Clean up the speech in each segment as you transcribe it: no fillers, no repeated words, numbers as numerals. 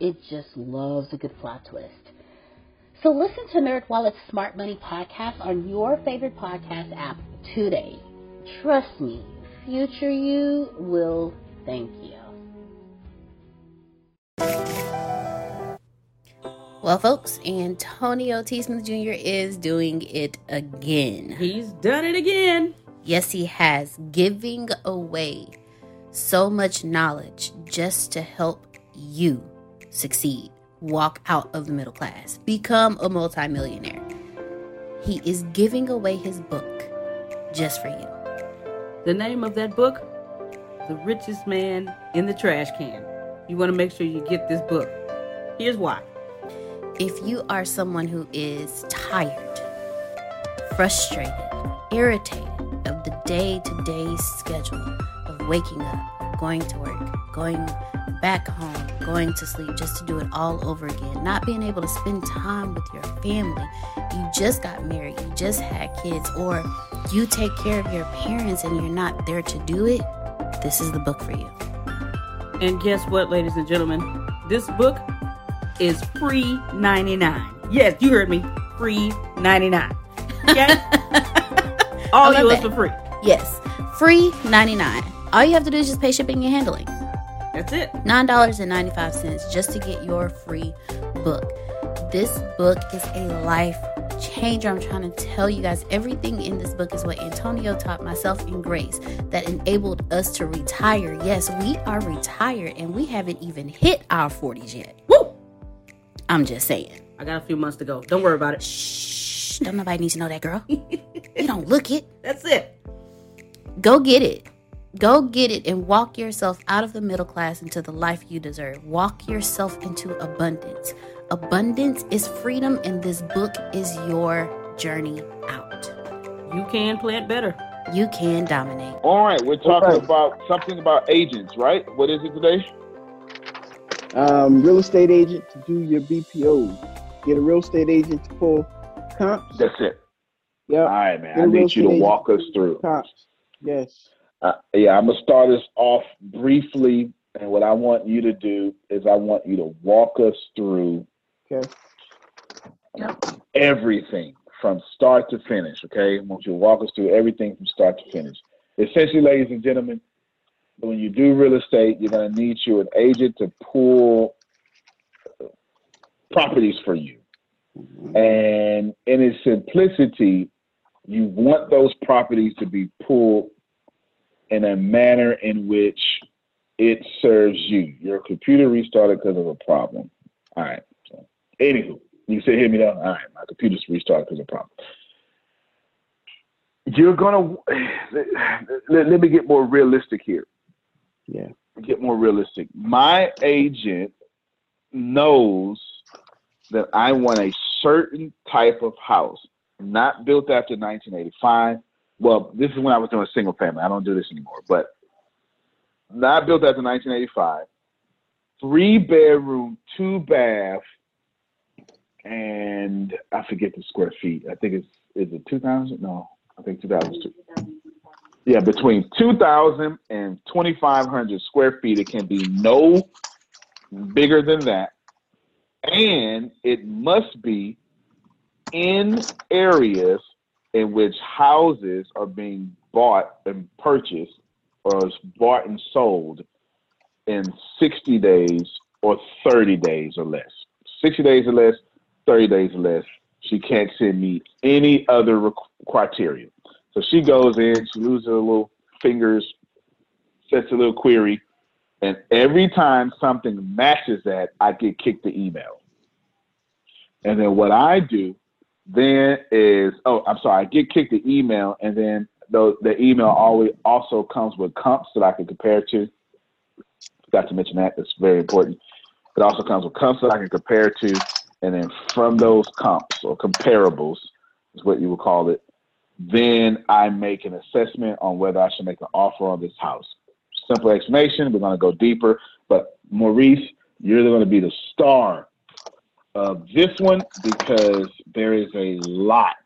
It just loves a good plot twist. So listen to NerdWallet's Smart Money Podcast on your favorite podcast app today. Trust me, future you will thank you. Well, folks, Antonio T. Smith Jr. is doing it again. He's done it again. Yes, he has. Giving away so much knowledge just to help you succeed, walk out of the middle class, become a multimillionaire. He is giving away his book just for you. The name of that book, The Richest Man in the Trash Can. You want to make sure you get this book. Here's why. If you are someone who is tired, frustrated, irritated of the day-to-day schedule of waking up, going to work, going back home, going to sleep just to do it all over again, not being able to spend time with your family. You just got married, you just had kids, or you take care of your parents and you're not there to do it, this is the book for you. And guess what, ladies and gentlemen? This book is free 99. Yes, you heard me. Free 99. Yes. All yours for free. Yes. Free $99. All you have to do is just pay shipping and handling. That's it. $9.95 just to get your free book. This book is a life changer. I'm trying to tell you guys, everything in this book is what Antonio taught myself and Grace that enabled us to retire. Yes, we are retired and we haven't even hit our 40s yet. Woo! I'm just saying. I got a few months to go. Don't worry about it. Shh. Don't nobody need to know that, girl. You don't look it. That's it. Go get it. Go get it and walk yourself out of the middle class into the life you deserve. Walk yourself into abundance. Abundance is freedom, and this book is your journey out. You can plant better. You can dominate. All right, we're talking about something about agents, right? What is it today? Real estate agent to do your BPO. Get a real estate agent to pull comps. That's it. Yep. All right, man. I need you to walk us through. Comps. Yes. I'm going to start us off briefly. And what I want you to do is I want you to walk us through everything from start to finish. Okay. I want you to walk us through everything from start to finish. Essentially, ladies and gentlemen, when you do real estate, you're going to need you an agent to pull properties for you. Mm-hmm. And in its simplicity, you want those properties to be pulled in a manner in which it serves you. Your computer restarted because of a problem. All right. So, anywho, you still hear me though? All right. My computer's restarted because of a problem. You're going to, let me get more realistic here. Yeah. Get more realistic. My agent knows that I want a certain type of house, not built after 1985. Well, this is when I was doing single family. I don't do this anymore, but not built after 1985, 3-bedroom, 2-bath, and I forget the square feet. I think is it 2,000? No, I think 2,002. Yeah, between 2,000 and 2,500 square feet. It can be no bigger than that, and it must be in areas in which houses are being bought and purchased or is bought and sold in 60 days or 30 days or less. 60 days or less, 30 days or less. She can't send me any other criteria. So she goes in, she loses her little fingers, sets a little query, and every time something matches that, I get kicked the email. And then what I do then is, I get kicked the email, and then the email always also comes with comps that I can compare to. Forgot to mention that. That's very important. It also comes with comps that I can compare to. And then from those comps or comparables is what you would call it, then I make an assessment on whether I should make an offer on this house. Simple explanation. We're going to go deeper. But Maurice, you're going to be the star of this one because there is a lot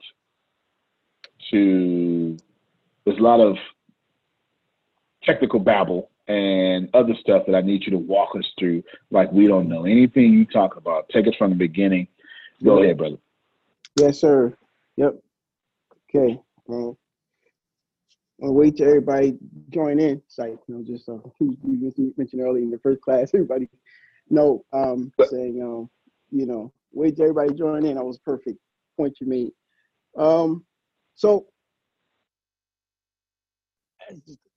to... There's a lot of technical babble and other stuff that I need you to walk us through. Like, we don't know anything you talk about. Take it from the beginning. Go ahead, brother. Yes, sir. Yep. Okay. I'll wait till everybody join in. It's like, just you mentioned earlier in the first class, everybody, wait till everybody join in. That was a perfect point you made. So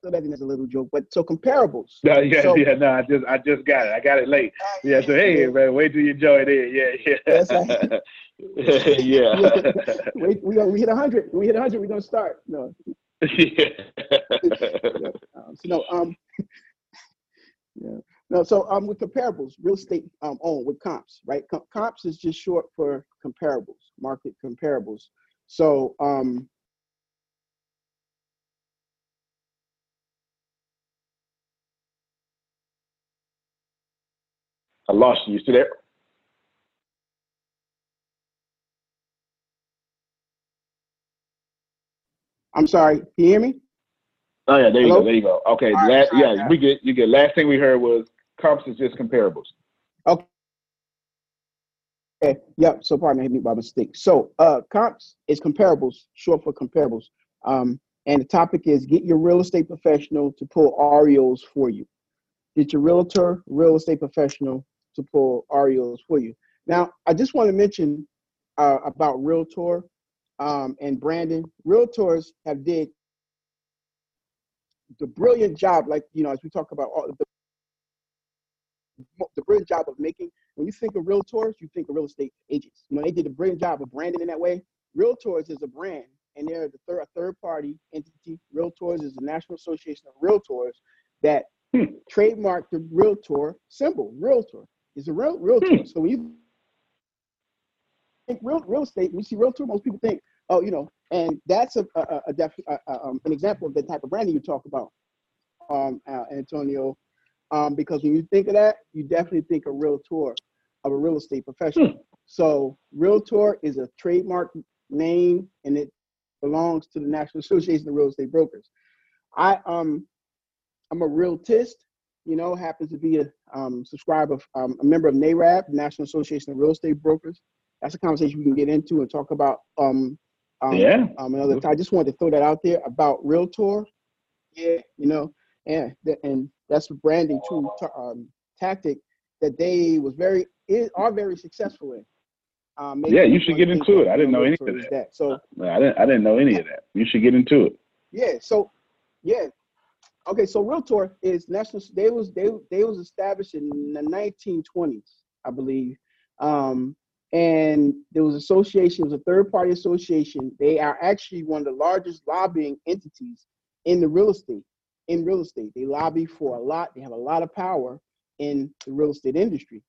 that is a little joke, but so comparables. I just got it. I got it late. Yeah, so hey, man, wait till you join in. Yeah. That's right. Yeah. Wait, we hit 100. We hit 100. We're gonna start. No. Yeah. Yeah. No. So with comparables, real estate owned with comps, right? Comps is just short for comparables, market comparables. So I lost you. You still there? I'm sorry. Can you hear me? Oh, yeah. There you go. There you go. Okay. We get. Last thing we heard was comps is just comparables. Okay. Yep. So pardon me by mistake. So comps is comparables, short for comparables. And the topic is get your real estate professional to pull REOs for you. Get your realtor, real estate professional to pull REOs for you. Now, I just want to mention about Realtor and branding. Realtors have did the brilliant job, like, you know, as we talk about all the brilliant job of making, when you think of realtors, you think of real estate agents. You know, they did a brilliant job of branding in that way. Realtors is a brand, and they're a third-party entity. Realtors is the National Association of Realtors that trademarked the realtor symbol. Realtor is a realtor. So when you think real estate, when you see realtor, most people think, oh, you know, and that's an example of the type of branding you talk about, Antonio. Because when you think of that, you definitely think of realtor, of a real estate professional. So realtor is a trademark name, and it belongs to the National Association of Real Estate Brokers. I'm a realtist, you know, happens to be a member of NARAB, the National Association of Real Estate Brokers. That's a conversation we can get into and talk about another time. I just wanted to throw that out there about realtor. Yeah, you know, and that's a branding tool tactic that they are very successful in. You should get into it. I didn't know any of that. So I didn't know any of that. You should get into it. Yeah. So, yeah. Okay. So Realtor is national. They was established in the 1920s, I believe. And there was associations, a third-party association. They are actually one of the largest lobbying entities in real estate. They lobby for a lot. They have a lot of power in the real estate industry.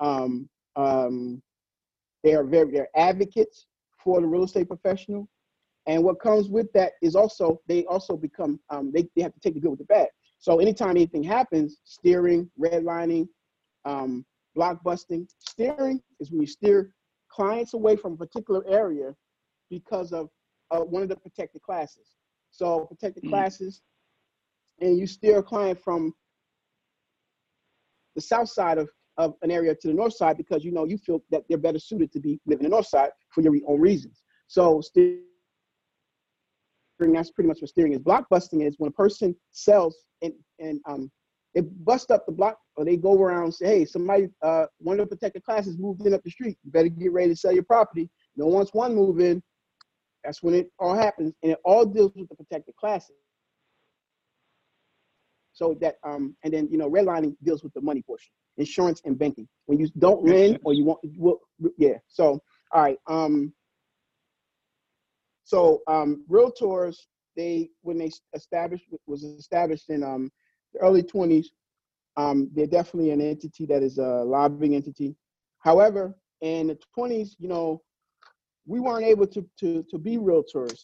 They're advocates for the real estate professional. And what comes with that is also, they have to take the good with the bad. So anytime anything happens, steering, redlining, block busting. Steering is when you steer clients away from a particular area because of one of the protected classes. So protected classes, and you steer a client from the south side of an area to the north side because you know you feel that they're better suited to be living in the north side for your own reasons. So steering, that's pretty much what steering is. Block busting is when a person sells and they bust up the block, or they go around and say, hey, somebody, one of the protected classes moved in up the street. You better get ready to sell your property. You know, once one move in, that's when it all happens. And it all deals with the protected classes. So that, and then, you know, redlining deals with the money portion, insurance and banking. When you don't lend or you want, So, all right. Realtors, was established in the early 20s. They're definitely an entity that is a lobbying entity. However, in the 20s, you know, we weren't able to be realtors.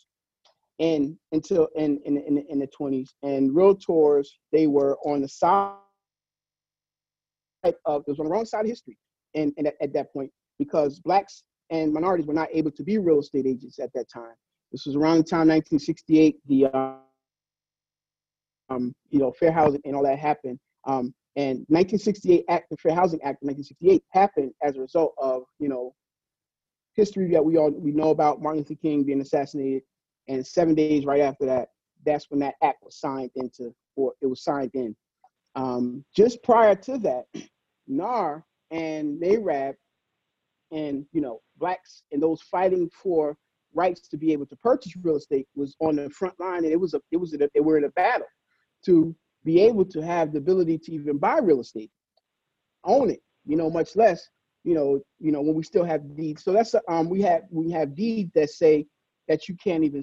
And until in the 20s, and realtors, they were on the side of, it was on the wrong side of history. And at that point, because blacks and minorities were not able to be real estate agents at that time. This was around the time 1968, the Fair Housing and all that happened. And 1968 Act, the Fair Housing Act of 1968 happened as a result of, you know, history that we know about, Martin Luther King being assassinated. And 7 days right after that, that's when that act was signed in. Just prior to that, NAR and NARAB and, you know, blacks and those fighting for rights to be able to purchase real estate was on the front line. And they were in a battle to be able to have the ability to even buy real estate, own it, you know, much less, you know, when we still have deeds. So that's, we have deeds that say, that you can't even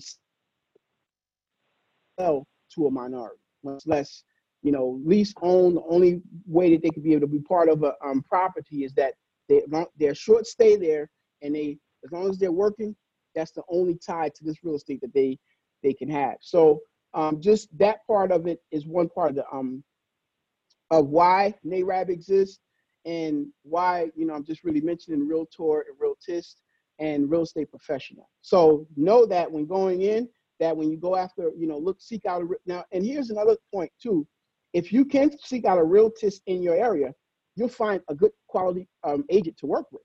sell to a minority, much less, you know, lease own. The only way that they could be able to be part of a property is that they're short stay there, and they, as long as they're working, that's the only tie to this real estate that they can have. So just that part of it is one part of the of why NARAB exists and why, you know, I'm just really mentioning realtor and realtist and real estate professional. So know that when going in, that when you go after, you know, seek out now, and here's another point too. If you can seek out a realtist in your area, you'll find a good quality agent to work with.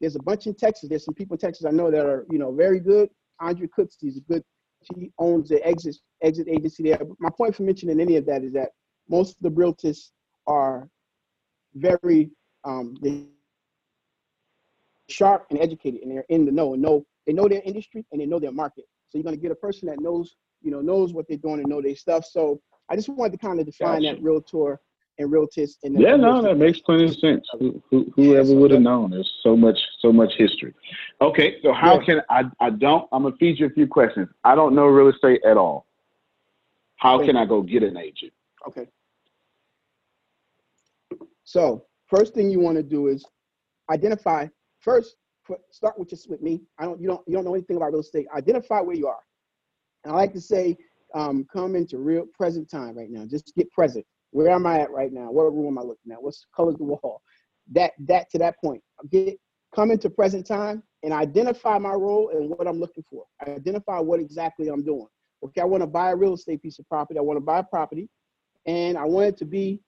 There's a bunch in Texas. There's some people in Texas I know that are, you know, very good. Andre Cooks, he's a good He owns the exit agency there. But my point for mentioning any of that is that most of the realtors are very sharp and educated, and they're in the know, and they know their industry and they know their market. So you're going to get a person that knows what they're doing and know their stuff. So I just wanted to kind of define that realtor and realtors. Yeah, no, that makes plenty of sense. Whoever would have known? There's so much history. Okay, so how can I'm going to feed you a few questions. I don't know real estate at all. How can I go get an agent? Okay. So first thing you want to do is identify first. Start with just with me. You don't know anything about real estate. Identify where you are. And I like to say, come into real present time right now. Just get present. Where am I at right now? What room am I looking at? What's the color of the wall? That to that point. Come into present time and identify my role and what I'm looking for. Identify what exactly I'm doing. Okay, I want to buy a real estate piece of property. I want to buy a property, and I want it to be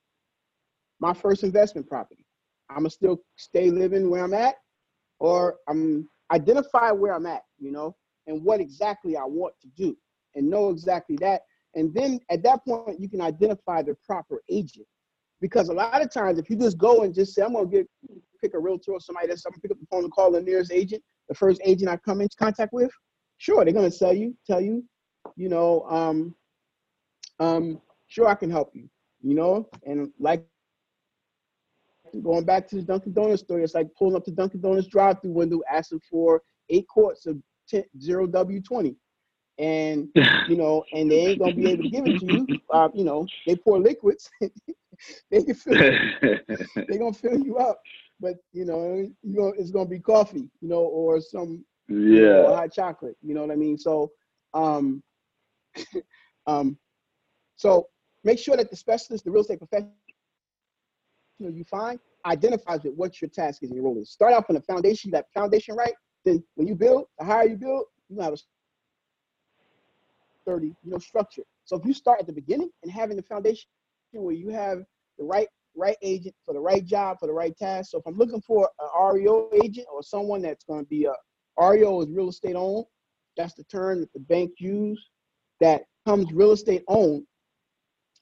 my first investment property. I'm gonna still stay living where I'm at, or I'm identify where I'm at, and what exactly I want to do, and know exactly that. And then at that point, you can identify the proper agent, because a lot of times, if you just go and just say, I'm going to pick a realtor or somebody that's, I'm going to pick up the phone and call the nearest agent, the first agent I come into contact with, sure, they're going to tell you, sure, I can help you, and like going back to the Dunkin' Donuts story, it's like pulling up the Dunkin' Donuts drive-through window, asking for 8 quarts of 0W20. And, and they ain't going to be able to give it to you. They pour liquids. They can fill you. They're going to fill you up. But, it's going to be coffee, or some hot chocolate. You know what I mean? So, so make sure that the specialist, the real estate professional you find, identifies with what your task is and your role is. Start out from the foundation, that foundation right. Then when you build, the higher you build, you have a structure. So if you start at the beginning and having the foundation where you have the right agent for the right job, for the right task. So if I'm looking for an REO agent or someone that's going to be REO is real estate owned. That's the term that the bank use that comes real estate owned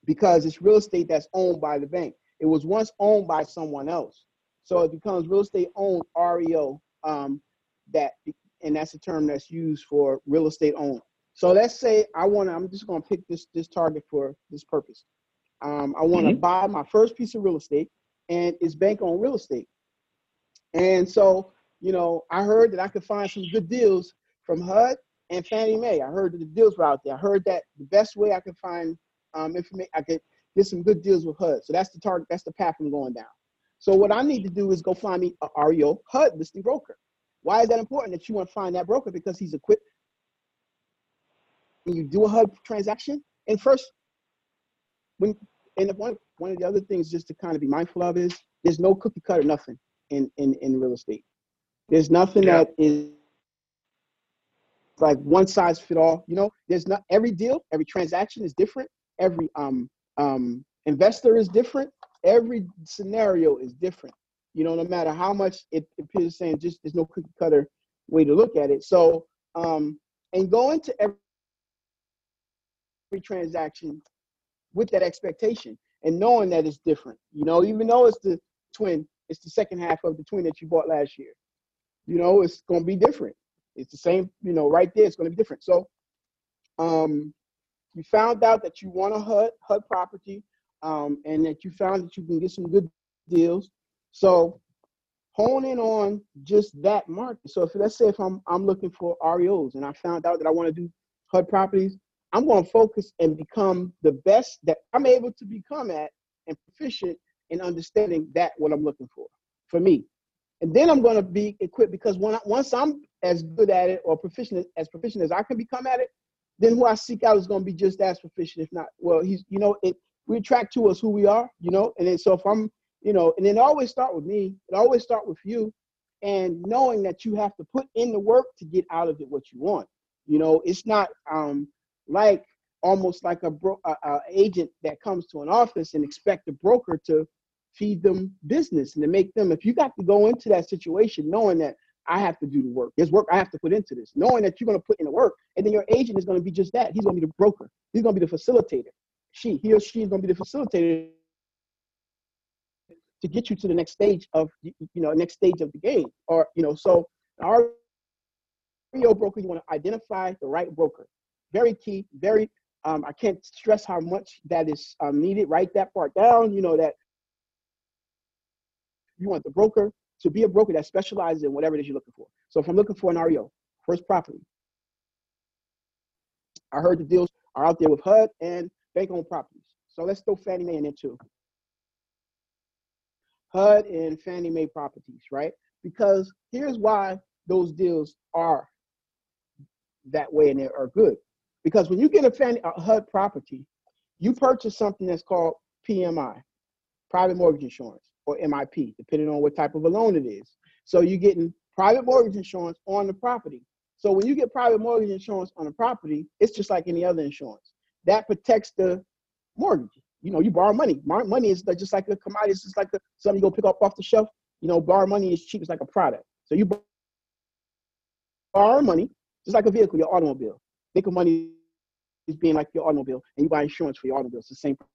because it's real estate that's owned by the bank. It was once owned by someone else. So it becomes real estate owned REO, and that's the term that's used for real estate owned. So let's say I'm just going to pick this target for this purpose. I want to buy my first piece of real estate, and it's bank-owned real estate. And so, I heard that I could find some good deals from HUD and Fannie Mae. I heard that the deals were out there. I heard that the best way I could find information, I could get some good deals with HUD. So that's the target. That's the path I'm going down. So what I need to do is go find me a REO HUD listing broker. Why is that important that you want to find that broker? Because he's equipped. When you do a HUD transaction, and one of the other things just to kind of be mindful of is there's no cookie cutter nothing in real estate. There's nothing that is like one size fit all. There's not every deal, every transaction is different. Every investor is different. Every scenario is different. No matter how much it appears saying, just there's no cookie cutter way to look at it. So and go into every transaction with that expectation and knowing that it's different, even though it's the second half of the twin that you bought last year, it's going to be different. It's the same, right there, it's going to be different. So you found out that you want a HUD property and that you found that you can get some good deals. So hone in on just that market. So let's say if I'm looking for REOs and I found out that I want to do HUD properties, I'm going to focus and become the best that I'm able to become at and proficient in understanding that what I'm looking for me. And then I'm going to be equipped because once I'm as good at it or proficient as I can become at it, then who I seek out is going to be just as proficient. If not, well, we attract to us who we are, and then so if I'm, and then always start with me. It always start with you and knowing that you have to put in the work to get out of it what you want. It's not, like almost like a agent that comes to an office and expect a broker to feed them business and to make them, if you got to go into that situation knowing that I have to do the work. There's work I have to put into this, knowing that you're going to put in the work. And then your agent is going to be just that. He's going to be the broker. He's going to be the facilitator. He or she is going to be the facilitator to get you to the next stage of, next stage of the game. Or, so our REO broker, you want to identify the right broker. Very key, very, I can't stress how much that is needed. Write that part down, that you want the broker to be a broker that specializes in whatever it is you're looking for. So if I'm looking for an REO, first property, I heard the deals are out there with HUD and bank-owned properties. So let's throw Fannie Mae in there too. HUD and Fannie Mae properties, right? Because here's why those deals are that way and they are good. Because when you get a HUD property, you purchase something that's called PMI, private mortgage insurance, or MIP, depending on what type of a loan it is. So you're getting private mortgage insurance on the property. So when you get private mortgage insurance on a property, it's just like any other insurance. That protects the mortgage. You borrow money. Money is just like a commodity. It's just like something you go pick up off the shelf. Borrow money is cheap. It's like a product. So you borrow money, just like a vehicle, your automobile. Think of money as being like your automobile, and you buy insurance for your automobile. It's the same principle.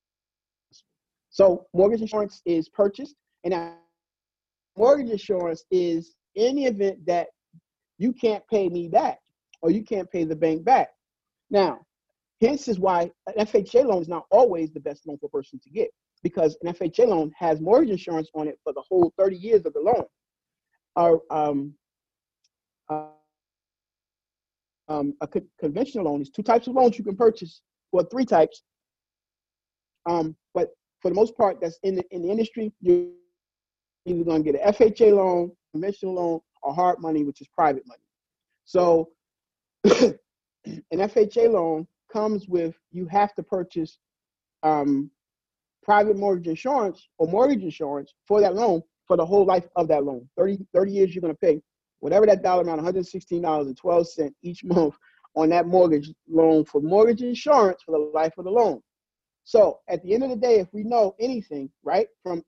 So mortgage insurance is purchased, and now mortgage insurance is in the event that you can't pay me back or you can't pay the bank back. Now, hence is why an FHA loan is not always the best loan for a person to get, because an FHA loan has mortgage insurance on it for the whole 30 years of the loan. A conventional loan is two types of loans you can purchase, well, three types. But for the most part, that's in the industry, you're either going to get an FHA loan, conventional loan, or hard money, which is private money. So an FHA loan comes with, you have to purchase private mortgage insurance or mortgage insurance for that loan for the whole life of that loan. 30 years you're going to pay whatever that dollar amount, $116.12 each month on that mortgage loan for mortgage insurance for the life of the loan. So at the end of the day, if we know anything, right, from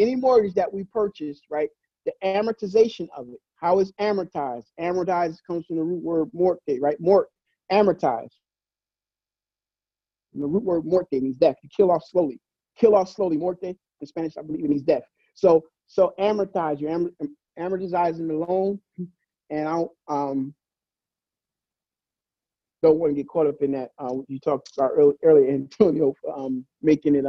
any mortgage that we purchase, right, the amortization of it, how it's amortized. Amortized comes from the root word mortgage, right? Amortized. And the root word muerte means death. You kill off slowly. Kill off slowly. Muerte in Spanish, I believe, it means death. So amortize. You're amortizing the loan, and I don't want to get caught up in that. You talked about earlier, Antonio, making it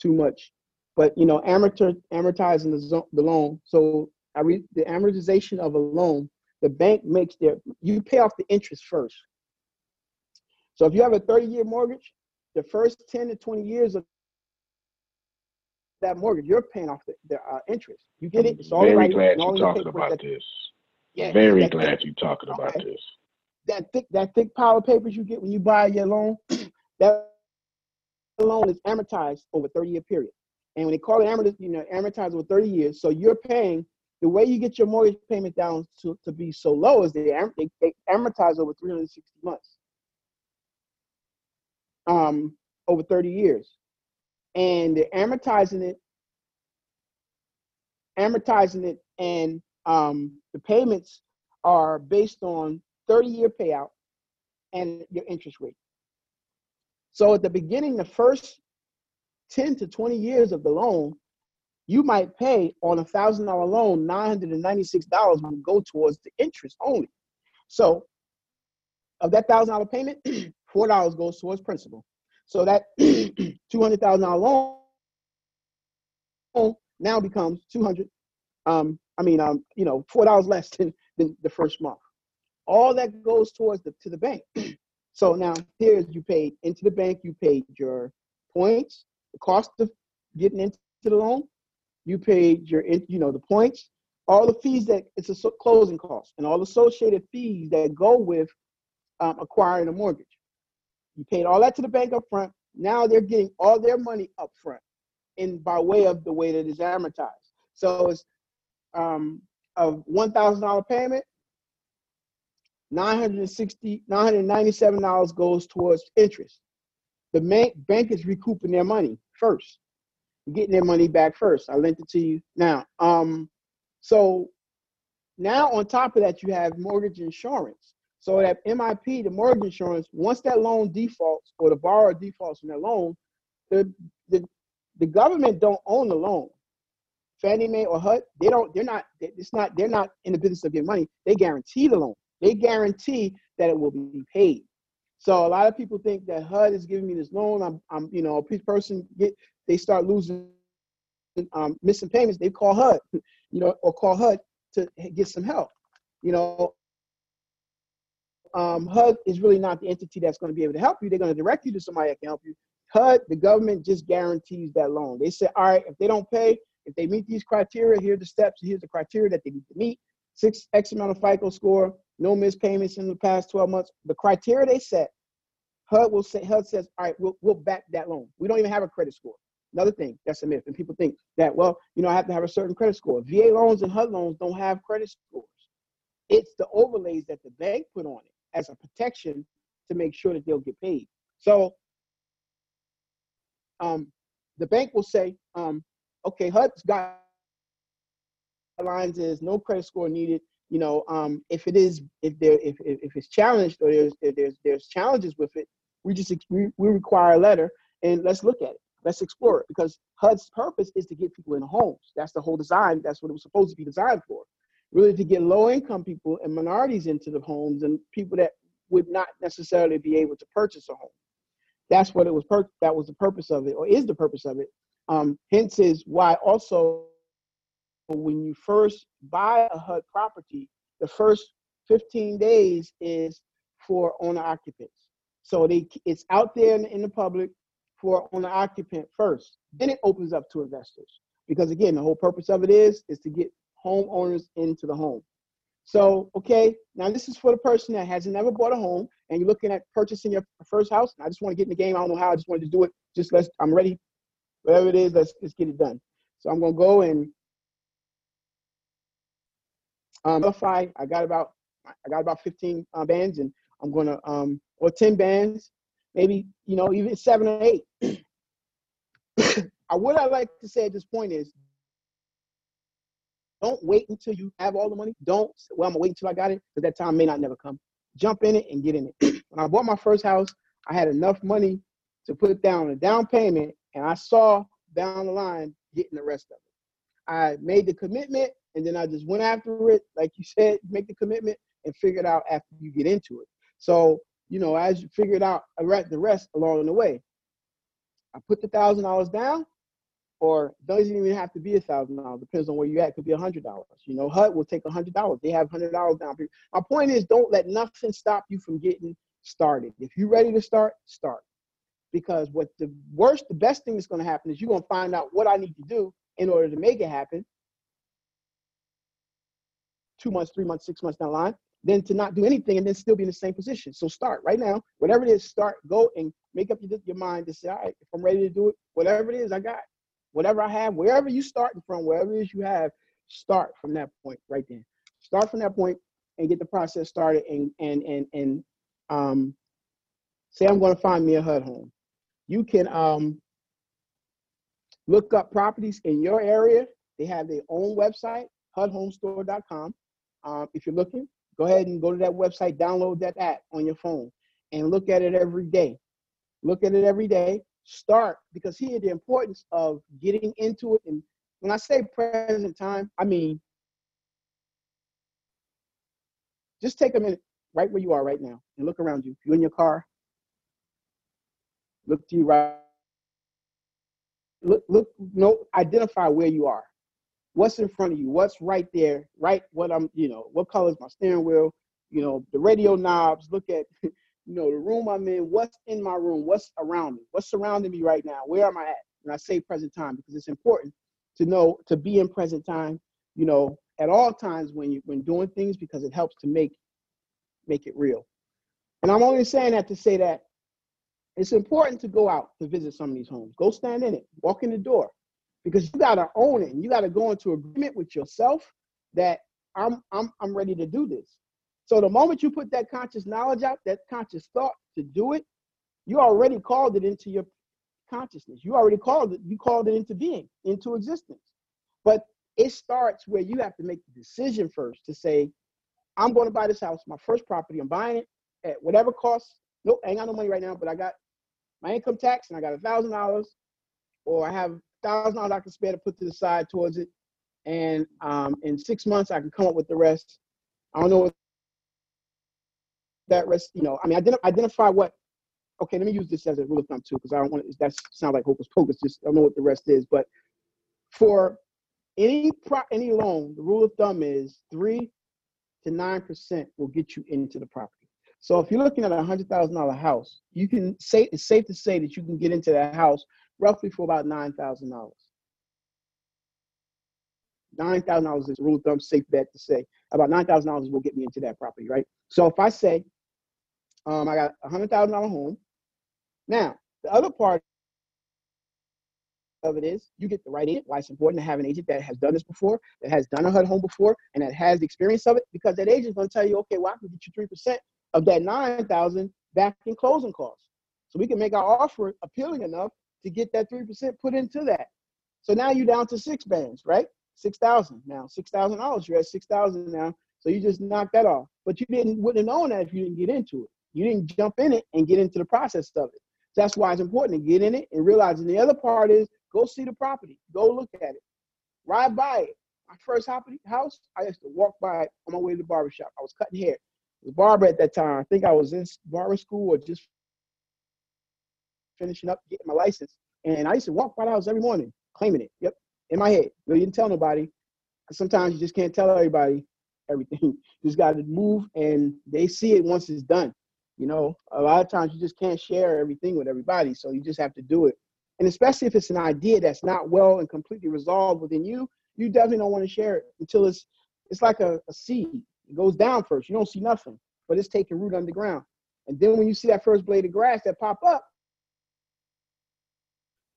too much. But amortizing the loan. So the amortization of a loan, the bank makes you pay off the interest first. So if you have a 30-year mortgage, the first 10 to 20 years of that mortgage, you're paying off the interest. You get it? It's all right. Very glad you're talking about this. Yeah, very glad you're talking about this. That thick pile of papers you get when you buy your loan, that loan is amortized over a 30-year period. And when they call it amortized over 30 years, so you're paying, the way you get your mortgage payment down to be so low is they amortize over 360 months. Over 30 years, and they're amortizing it, and the payments are based on 30-year payout and your interest rate. So at the beginning, the first 10 to 20 years of the loan, you might pay on $1,000 loan, $996 will go towards the interest only. So of that $1,000 payment, $4 goes towards principal. So that $200,000 loan now becomes $4 less than the first month. All that goes towards to the bank. So now here's, you paid into the bank, you paid your points, the cost of getting into the loan, you paid your the points, all the fees that it's a closing cost, and all associated fees that go with acquiring a mortgage. You paid all that to the bank up front. Now they're getting all their money up front and by way of the way that it's amortized. So it's a $1,000 payment, $997 goes towards interest. The bank is recouping their money first, getting their money back first. I lent it to you now. So Now, on top of that, you have mortgage insurance. So that MIP, the mortgage insurance, once that loan defaults or the borrower defaults on their loan, the government don't own the loan. Fannie Mae or HUD, they're not in the business of getting money. They guarantee the loan. They guarantee that it will be paid. So a lot of people think that HUD is giving me this loan. I'm you know, a person they start losing, missing payments. They call HUD, you know, or call HUD to get some help. You know, HUD is really not the entity that's going to be able to help you. They're going to direct you to somebody that can help you. HUD, the government, just guarantees that loan. They say, all right, if they don't pay, if they meet these criteria, here are the steps, here's the criteria that they need to meet. X amount of FICO score, no missed payments in the past 12 months. The criteria they set, HUD says, all right, we'll back that loan. We don't even have a credit score. Another thing, that's a myth. And people think that, well, you know, I have to have a certain credit score. VA loans and HUD loans don't have credit scores. It's the overlays that the bank put on it as a protection to make sure that they'll get paid. So the bank will say, okay, HUD's guidelines is no credit score needed. You know, if it's challenged or there's challenges with it, we require a letter and let's look at it. Let's explore it, because HUD's purpose is to get people in homes. That's the whole design. That's what it was supposed to be designed for. Really to get low income people and minorities into the homes and people that would not necessarily be able to purchase a home. That's what it was. That was the purpose of it, or is the purpose of it. Hence is why also when you first buy a HUD property, the first 15 days is for owner occupants. So it's out there in the public for owner occupant first. Then it opens up to investors, because again, the whole purpose of it is to get homeowners into the home. So, okay, now this is for the person that has never bought a home and you're looking at purchasing your first house. And I just want to get in the game. I don't know how. I just wanted to do it. I'm ready. Whatever it is, let's get it done. So I'm going to go and qualify. I got about 15 bands, and I'm going to, or 10 bands, maybe, you know, even 7 or 8. What I like to say at this point is, don't wait until you have all the money. Don't say, well, I'm going to wait until I got it, because that time may not never come. Jump in it and get in it. When I bought my first house, I had enough money to put down a down payment, and I saw down the line getting the rest of it. I made the commitment, and then I just went after it. Like you said, make the commitment and figure it out after you get into it. So, you know, as you figure it out, I read the rest along the way. I put the $1,000 down, or doesn't even have to be $1,000. Depends on where you're at. It could be $100. You know, HUD will take $100. They have $100 down. My point is, don't let nothing stop you from getting started. If you're ready to start, start. Because the best thing that's going to happen is you're going to find out what I need to do in order to make it happen 2 months, 3 months, 6 months down the line, than to not do anything and then still be in the same position. So start right now. Whatever it is, start. Go and make up your mind to say, all right, if I'm ready to do it, whatever it is I got, whatever I have, wherever you're starting from, wherever it is you have, start from that point right then. Start from that point and get the process started and say I'm going to find me a HUD home. You can look up properties in your area. They have their own website, HUDHomeStore.com. If you're looking, go ahead and go to that website, download that app on your phone, and look at it every day. Look at it every day. Start, because here the importance of getting into it. And when I say present time, I mean just take a minute right where you are right now and look around you. If you're in your car, look to you right. Identify where you are. What's in front of you? What's right there? Right, what color is my steering wheel? You know, the radio knobs. Look at, you know, the room I'm in. What's in my room? What's around me? What's surrounding me right now? Where am I at? And I say present time because it's important to know, to be in present time, you know, at all times when doing things, because it helps to make it real. And I'm only saying that to say that it's important to go out to visit some of these homes. Go stand in it. Walk in the door. Because you gotta own it, and you gotta go into agreement with yourself that I'm ready to do this. So the moment you put that conscious knowledge out, that conscious thought to do it, you already called it into your consciousness. You already called it into being, into existence. But It starts where you have to make the decision first to say, I'm going to buy this house, my first property, I'm buying it at whatever cost. Nope, I ain't got no money right now, but I got my income tax and I got $1,000, or I have $1,000 I can spare to put to the side towards it. And in 6 months, I can come up with the rest. I don't know what that rest, I mean, identify what, okay, let me use this as a rule of thumb too, because I don't want to, that sounds like hocus pocus, just I don't know what the rest is. But for any loan, the rule of thumb is 3 to 9% will get you into the property. So if you're looking at a $100,000 house, you can say, it's safe to say that you can get into that house roughly for about $9,000. $9,000 is a rule of thumb, safe bet to say. About $9,000 will get me into that property, right? So if I say, I got a $100,000 home. Now, the other part of it is you get the right agent. Why it's important to have an agent that has done this before, that has done a HUD home before, and that has the experience of it, because that agent's going to tell you, okay, well, I can get you 3% of that $9,000 back in closing costs. So we can make our offer appealing enough to get that 3% put into that. So now you're down to 6 bands, right? 6,000 now, $6,000. You're at 6,000 now. So you just knocked that off. But you wouldn't have known that if you didn't get into it. You didn't jump in it and get into the process of it. So that's why it's important to get in it and realize. And the other part is go see the property. Go look at it. Ride by it. My first house, I used to walk by it on my way to the barbershop. I was cutting hair. It was barber at that time. I think I was in barber school or just finishing up getting my license. And I used to walk by the house every morning, claiming it. Yep. In my head, really didn't tell nobody. Sometimes you just can't tell everybody everything. You just got to move, and they see it once it's done. You know, a lot of times you just can't share everything with everybody, so you just have to do it. And especially if it's an idea that's not well and completely resolved within you, you definitely don't want to share it until it's like a seed. It goes down first. You don't see nothing, but it's taking root underground. And then when you see that first blade of grass that pop up,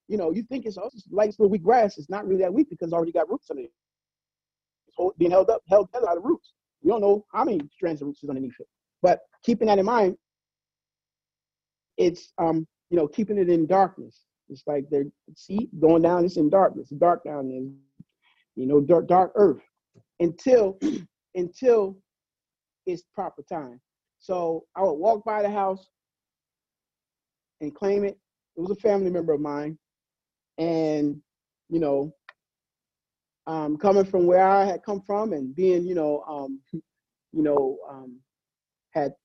you know, you think it's like little weak grass. It's not really that weak because it's already got roots in it. It's being held together out of roots. You don't know how many strands of roots is underneath it. But keeping that in mind, it's, keeping it in darkness. It's like the seed going down, it's in darkness. It's dark down there, dark earth until it's proper time. So I would walk by the house and claim it. It was a family member of mine. And, coming from where I had come from and being, had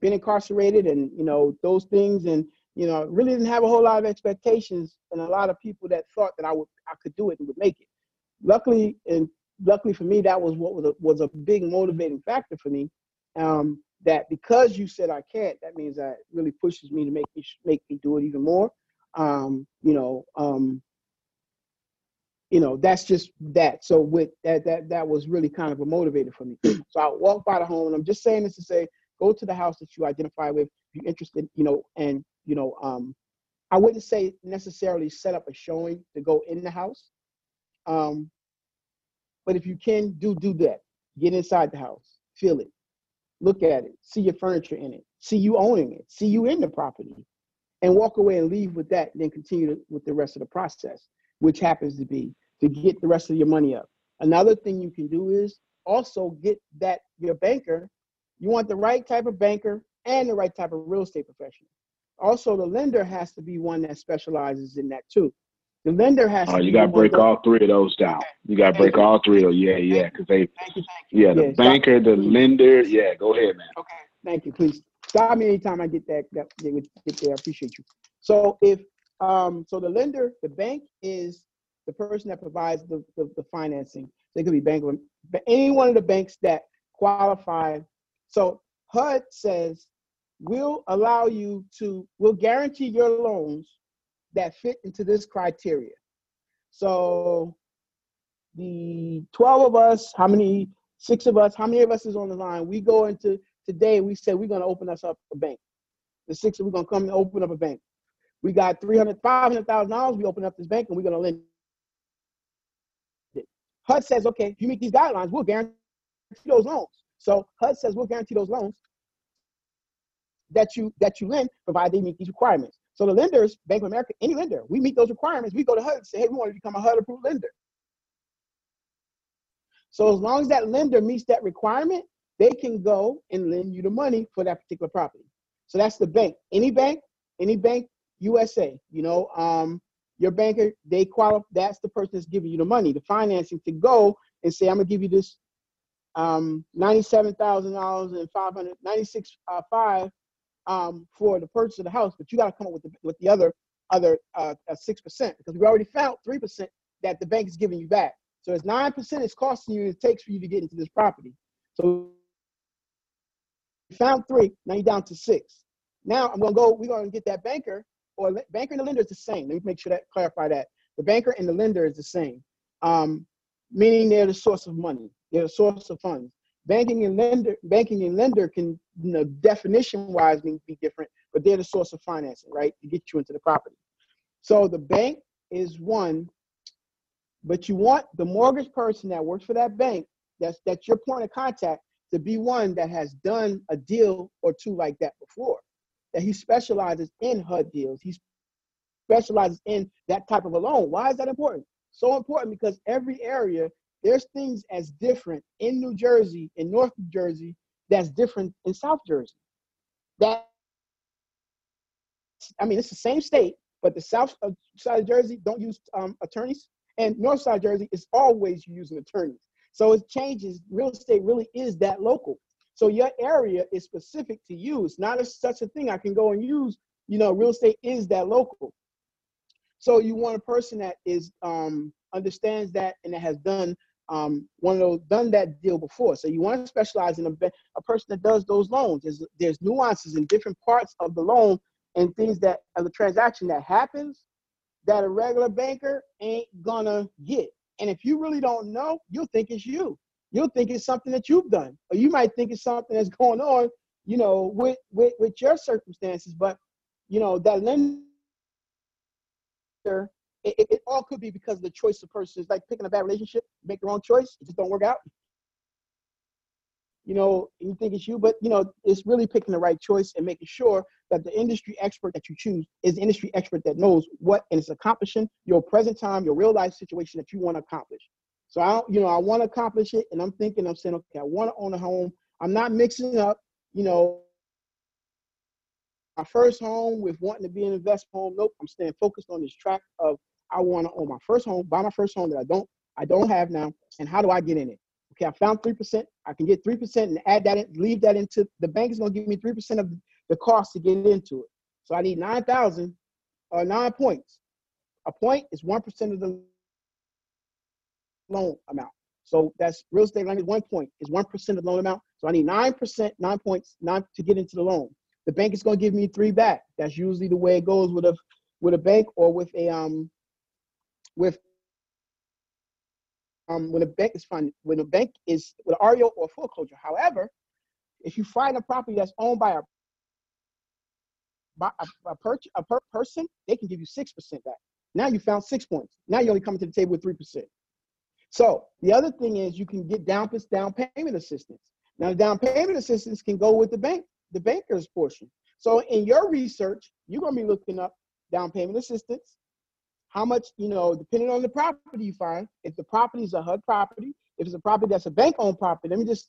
been incarcerated and, those things. And, really didn't have a whole lot of expectations and a lot of people that thought that I could do it and would make it. Luckily for me, that was what was a big motivating factor for me. That because you said I can't, that means that really pushes me to make me do it even more. That's just that. So with that was really kind of a motivator for me. So I walk by the home, and I'm just saying this to say, go to the house that you identify with, if you're interested, I wouldn't say necessarily set up a showing to go in the house. But if you can do that, get inside the house, feel it, look at it, see your furniture in it, see you owning it, see you in the property, and walk away and leave with that, and then continue with the rest of the process, which happens to be to get the rest of your money up. Another thing you can do is also get that your banker. You want the right type of banker and the right type of real estate professional. Also, the lender has to be one that specializes in that too. The lender has to. Oh, you got to break all three of those down. Okay. You got to break all three of yeah, because they, yeah, the banker, the lender, yeah. Go ahead, man. Okay, thank you. Please stop me anytime I get that they would get there. I appreciate you. So if the lender, the bank is the person that provides the financing. They could be bank, but any one of the banks that qualify. So HUD says we'll guarantee your loans that fit into this criteria. So the 12 of us, how many of us is on the line? We go into today, we say we're gonna open us up a bank. The 6 of us, we're gonna come and open up a bank. We got $500,000, we open up this bank and we're gonna lend it. HUD says, okay, if you meet these guidelines, we'll guarantee those loans. So HUD says we'll guarantee those loans that you lend, provided they meet these requirements. So the lenders, Bank of America, any lender, we meet those requirements. We go to HUD and say, hey, we want to become a HUD-approved lender. So as long as that lender meets that requirement, they can go and lend you the money for that particular property. So that's the bank. Any bank, USA, your banker, they qualify. That's the person that's giving you the money, the financing to go and say, I'm going to give you this $97,000 and $596,500 for the purchase of the house. But you got to come up with the other 6%, because we already found 3% that the bank is giving you back. So it's 9% it's costing you, it takes for you to get into this property. So you found 3, now you're down to 6. Now we're going to get that banker, or banker and the lender is the same. Let me make sure that clarify that. The banker and the lender is the same, meaning they're the source of money. They're the source of funds. Banking and lender can, definition-wise, be different, but they're the source of financing, right, to get you into the property. So the bank is one, but you want the mortgage person that works for that bank, that's your point of contact, to be one that has done a deal or two like that before, that he specializes in HUD deals. He specializes in that type of a loan. Why is that important? So important because every area, there's things as different in New Jersey, in North New Jersey, that's different in South Jersey. It's the same state, but the South side of Jersey don't use attorneys, and North side of Jersey is always using attorneys. So it changes. Real estate really is that local. So your area is specific to you. It's not such a thing I can go and use. Real estate is that local. So you want a person that is understands that and that has done done that deal before. So you want to specialize in a person that does those loans. There's nuances in different parts of the loan and things that of the transaction that happens that a regular banker ain't gonna get. And if you really don't know, you'll think it's you. You'll think it's something that you've done, or you might think it's something that's going on, with your circumstances. But that lender, it all could be because of the choice of person. It's like picking a bad relationship, make the wrong choice, it just don't work out. You think it's you, but it's really picking the right choice and making sure that the industry expert that you choose is the industry expert that knows what and is accomplishing your present time, your real life situation that you want to accomplish. So I want to accomplish it, and I'm saying, okay, I want to own a home. I'm not mixing up, my first home with wanting to be an investment home. Nope, I'm staying focused on this track of I want to own my first home, buy my first home that I don't have now, and how do I get in it? Okay, I found 3%. I can get 3% and add that in, leave that into the bank is going to give me 3% of the cost to get into it. So I need 9,000 or 9 points. A point is 1% of the loan amount. So that's real estate lending. 1 point is 1% of the loan amount. So I need 9%, 9 points, 9 to get into the loan. The bank is going to give me 3 back. That's usually the way it goes with a bank or with an REO or foreclosure. However, if you find a property that's owned by a person, they can give you 6% back. Now you found 6 points. Now you only come to the table with 3%. So the other thing is you can get down payment assistance. Now the down payment assistance can go with the banker's portion. So in your research, you're going to be looking up down payment assistance, how much, depending on the property you find, if the property is a HUD property, if it's a property that's a bank-owned property, let me just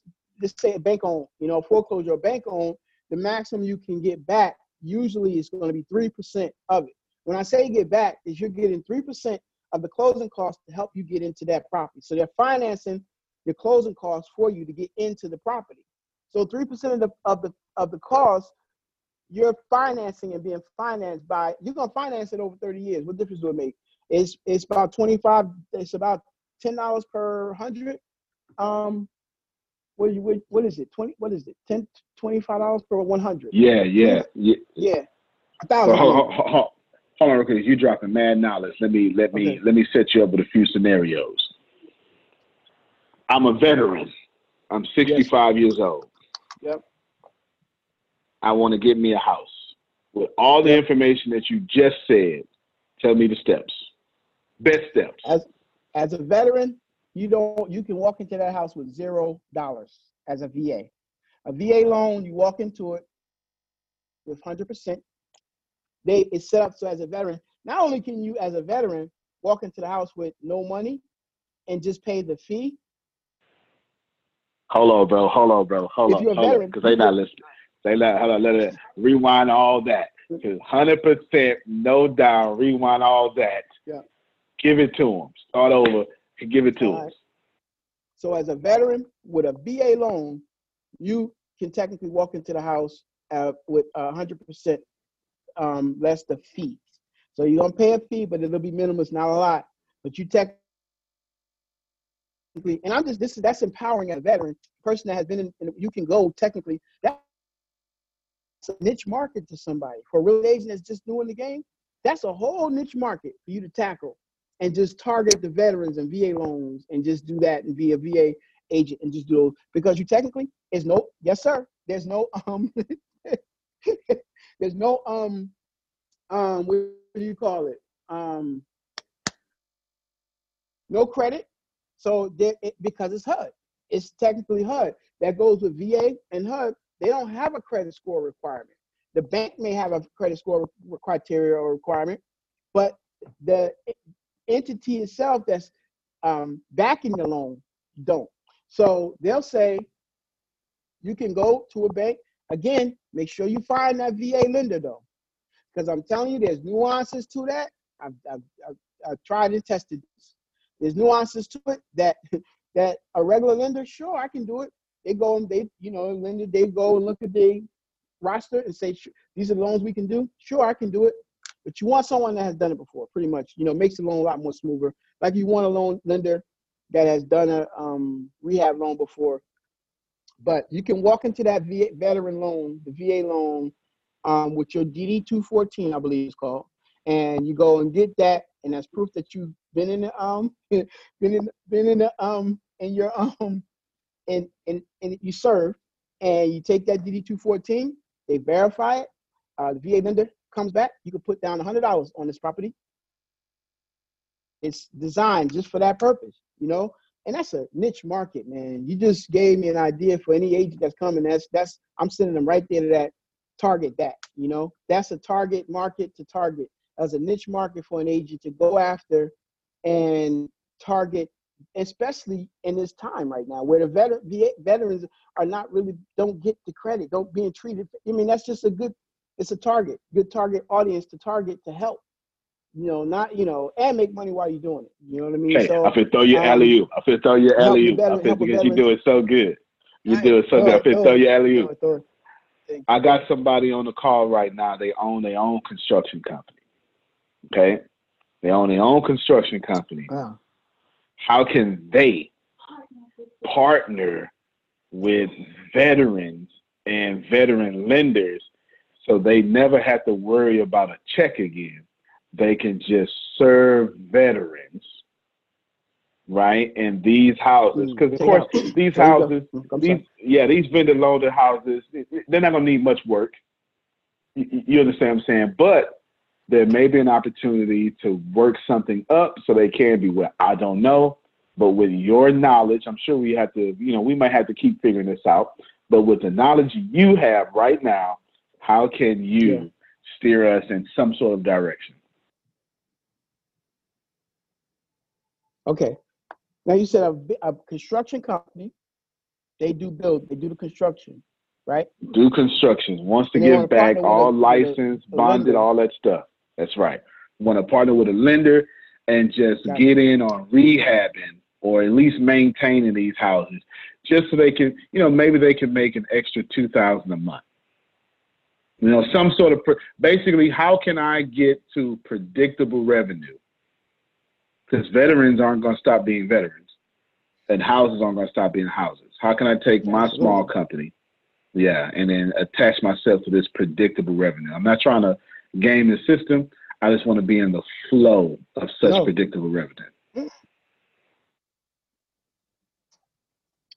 say a bank-owned, foreclosure or bank-owned, the maximum you can get back usually is going to be 3% of it. When I say get back, is you're getting 3% of the closing costs to help you get into that property. So they're financing your closing costs for you to get into the property. So 3% of the cost you're financing and being financed by, you're gonna finance it over 30 years. What difference will it make? It's about $10 per $100. What is it? $25 per $100. Yeah. $1,000. Hold on, because you're dropping mad knowledge. Let me set you up with a few scenarios. I'm a veteran. I'm 65 years old. Yep. I want to get me a house. With all the information that you just said, tell me the steps. Best steps. As a veteran, you can walk into that house with $0 as a VA. A VA loan, you walk into it with 100%. It's set up so as a veteran, not only can you as a veteran walk into the house with no money and just pay the fee, Hold on, bro. Because they not listening. They not, hold on, let it rewind all that. 100%, no down, rewind all that. Yeah. Give it to them. Start over and give it to them. Right. So as a veteran with a VA loan, you can technically walk into the house with 100% less the fees. So you don't pay a fee, but it'll be minimal. It's not a lot. But you technically, and I'm just, this is, that's empowering a veteran person that has been in you can go technically. That's a niche market to somebody. For a real agent that's just doing the game, that's a whole niche market for you to tackle and just target the veterans and VA loans and just do that and be a VA agent and just do those. Because you technically, is no, yes, sir. There's no, there's no, what do you call it? No credit. So because it's HUD, it's technically HUD that goes with VA and HUD. They don't have a credit score requirement. The bank may have a credit score criteria or requirement, but the entity itself that's backing the loan don't. So they'll say you can go to a bank. Again, make sure you find that VA lender though, because I'm telling you, there's nuances to that. I've tried and tested this. There's nuances to it that a regular lender, sure, I can do it. They go and they, you know, lender, they go and look at the roster and say, these are the loans we can do. Sure, I can do it. But you want someone that has done it before, pretty much. You know, makes the loan a lot more smoother. Like you want a loan lender that has done a rehab loan before. But you can walk into that VA veteran loan, the VA loan, with your DD 214, I believe it's called, and you go and get that, and that's proof that you've been in the and you serve, and you take that DD 214. They verify it. The VA lender comes back. You can put down $100 on this property. It's designed just for that purpose, you know. And that's a niche market, man. You just gave me an idea for any agent that's coming. That's I'm sending them right there to that. Target that, you know, that's a target market to target as a niche market for an agent to go after and target, especially in this time right now where the veterans are not really, don't get the credit, don't being treated. I mean, that's just it's a target, good target audience to target to help, you know, not, you know, and make money while you're doing it. You know what I mean? Hey, so, I feel throw your alley-oop. I feel throw your alley-oop. I feel because you do it so good. You do it so good. I feel throw your alley-oop. I got somebody on the call right now. They own their own construction company. Okay? They own their own construction company. Wow. How can they partner with veterans and veteran lenders so they never have to worry about a check again? They can just serve veterans, right? And these houses, because of course these houses, these vendor loaded houses, they're not gonna need much work. You understand what I'm saying? But there may be an opportunity to work something up so they can be well. I don't know, but with your knowledge, I'm sure we have to, you know, we might have to keep figuring this out. But with the knowledge you have right now, how can you steer us in some sort of direction? Okay. Now you said a construction company, they do the construction, right? Do construction, wants to give back all licensed, bonded, all that stuff. That's right. Want to partner with a lender and just get in on rehabbing or at least maintaining these houses just so they can, you know, maybe they can make an extra $2,000 a month. You know, some sort of, basically, how can I get to predictable revenue? Because veterans aren't going to stop being veterans and houses aren't going to stop being houses. How can I take my small company, and then attach myself to this predictable revenue? I'm not trying to game the system. I just want to be in the flow of such predictable revenue.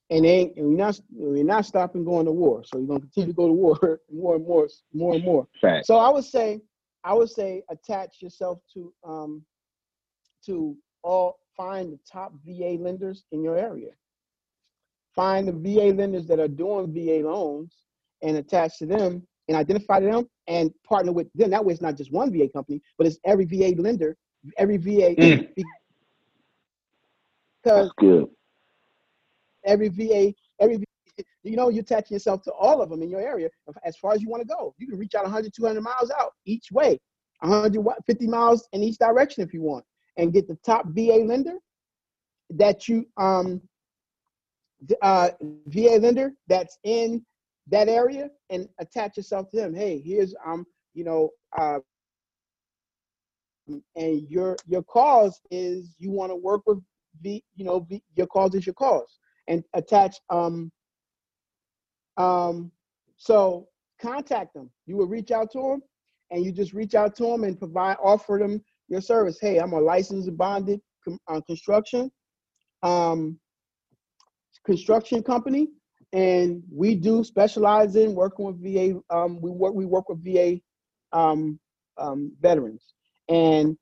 And we're not stopping going to war. So you're going to continue to go to war more and more. Fact. So I would say attach yourself to find the top VA lenders in your area. Find the VA lenders that are doing VA loans and attach to them and identify them and partner with them. That way it's not just one VA company, but it's every VA lender, every VA. Because every VA you attach yourself to all of them in your area as far as you want to go. You can reach out 100, 200 miles out each way, 150 miles in each direction if you want, and get the top VA lender that you VA lender that's in that area and attach yourself to them. Hey, here's and your cause is you want to work with your cause is your cause, and attach so contact them. You will reach out to them, and you just reach out to them and offer them your service. Hey, I'm a licensed and bonded construction company, and we do specialize in working with VA. We work with VA veterans. And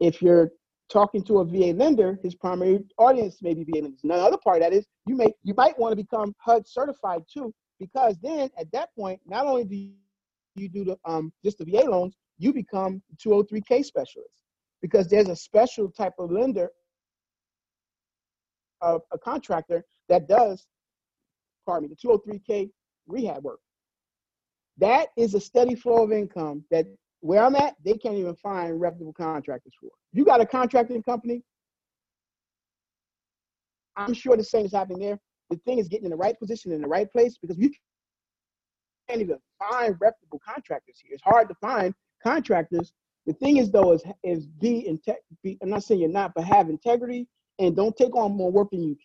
if you're talking to a VA lender, his primary audience may be VA lenders. Now, the other part of that is you might want to become HUD certified too, because then at that point, not only do you do just the VA loans, you become 203K specialist, because there's a special type of lender, a contractor that does, the 203K rehab work. That is a steady flow of income that, where I'm at, they can't even find reputable contractors for. You got a contracting company, I'm sure the same is happening there. The thing is getting in the right position in the right place, because you can't even find reputable contractors here. It's hard to find contractors. The thing is, though, is I'm not saying you're not, but have integrity, and don't take on more work than you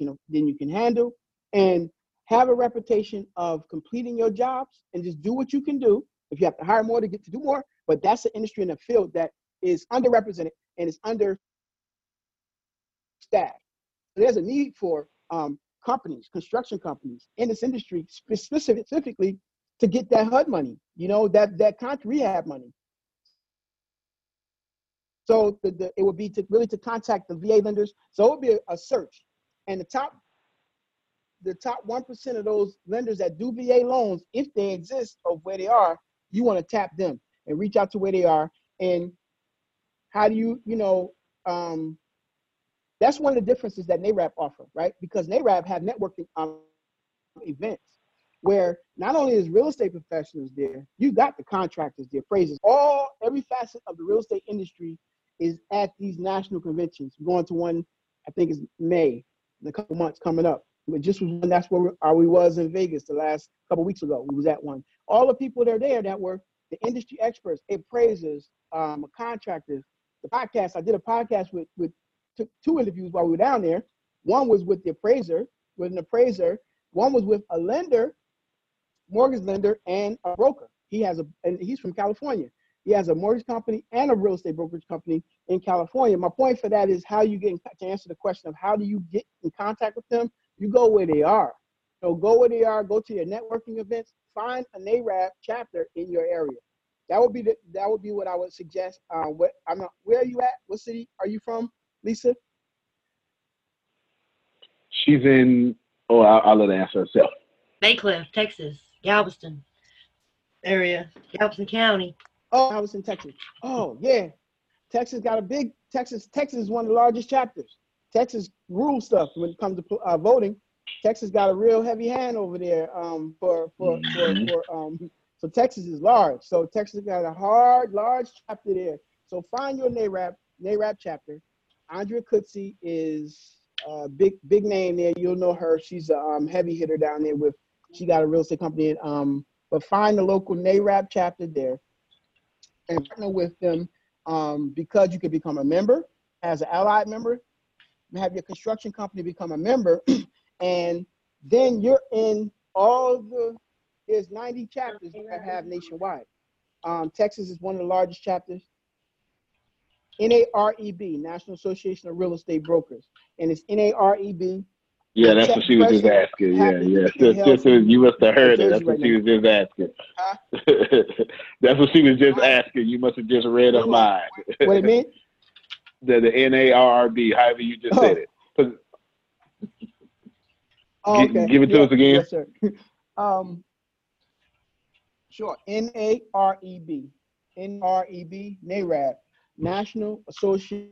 can handle, and have a reputation of completing your jobs, and just do what you can do. If you have to hire more to get to do more, but that's an industry and a field that is underrepresented and is understaffed. So there's a need for companies, construction companies in this industry specifically to get that HUD money, that rehab money. So it would be to contact the VA lenders. So it would be a search, and the top 1% of those lenders that do VA loans, if they exist of where they are, you want to tap them and reach out to where they are. And how do you that's one of the differences that NARAP offer, right? Because NARAP have networking events where not only is real estate professionals there, you got the contractors, the appraisers, every facet of the real estate industry is at these national conventions. We're going to one, I think it's May, in a couple months coming up. It just was one. That's where we was in Vegas the last couple of weeks ago. We was at one. All the people that are there that were the industry experts, appraisers, contractors. The podcast, I did a podcast with took two interviews while we were down there. One was with an appraiser. One was with a lender, mortgage lender, and a broker. He's from California. He has a mortgage company and a real estate brokerage company in California. My point for that is to answer the question of how do you get in contact with them? You go where they are. So go where they are, go to your networking events, find a NARAB chapter in your area. That would be what I would suggest. Where are you at? What city are you from, Lisa? She's in, I'll let her answer herself. Baycliff, Texas, Galveston area, Galveston County. Oh, I was in Texas. Oh, yeah. Texas is one of the largest chapters. Texas rules stuff when it comes to voting. Texas got a real heavy hand over there so Texas is large. So Texas got a large chapter there. So find your NARAP chapter. Andrea Cooks is a big name there. You'll know her. She's a heavy hitter down there she got a real estate company. But find the local NARAP chapter there and partner with them because you could become a member as an allied member. Have your construction company become a member, and then you're in there's 90 chapters that have nationwide. Texas is one of the largest chapters. NAREB, National Association of Real Estate Brokers, and it's NAREB. Yeah, that's what she was just asking. You must have heard it. That's what she was just asking. That's what she was just asking. You must have just read her mind. What it meant? The NARB, however you just said it. Okay. Give it to us again. Yes, sir. Sure. NAREB. NAREB, NARAB, National Association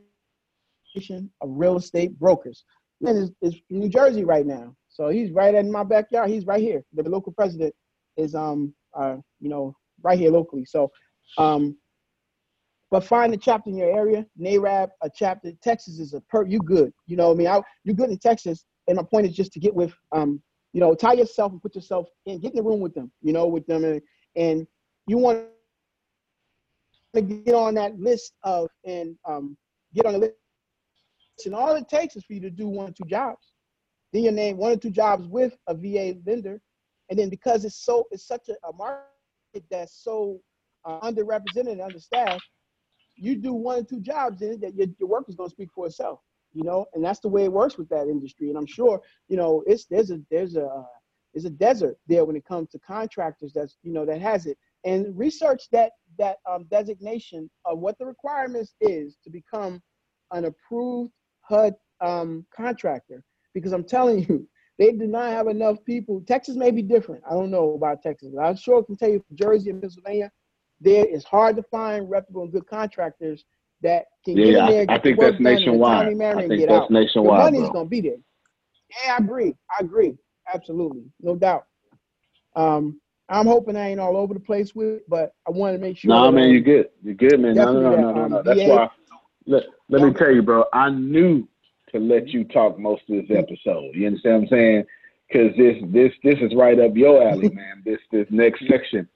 of Real Estate Brokers. And it's New Jersey right now. So he's right in my backyard. He's right here. The local president is, you know, right here locally. So, but find a chapter in your area, NARAB, a chapter. Texas is a you good. You know what I mean? You're good in Texas. And my point is just to get with, you know, tie yourself and put yourself in, get in the room with them, you know, with them. And you want to get on that list of, and get on the list. And all it takes is for you to do 1 or 2 jobs. Then your name 1 or 2 jobs with a VA vendor. And then because it's so, it's such a market that's so underrepresented and understaffed, you do 1 or 2 jobs, then your work is going to speak for itself, you know? And that's the way it works with that industry. And I'm sure, you know, it's, there's a desert there when it comes to contractors that's, you know, that has it. And research that designation of what the requirements is to become an approved HUD contractor, because I'm telling you, they do not have enough people. Texas may be different. I don't know about Texas, but I'm sure I can tell you from Jersey and Pennsylvania, there is hard to find reputable and good contractors that can get in there. Yeah, I think that's nationwide. I think that's nationwide. The money's going to be there. Yeah, I agree. Absolutely. No doubt. I'm hoping I ain't all over the place with it, but I wanted to make sure. No, man, you're good. You're good, man. No. That's why. Let me tell you, bro, I knew to let you talk most of this episode. You understand what I'm saying? Because this is right up your alley, man, this next section.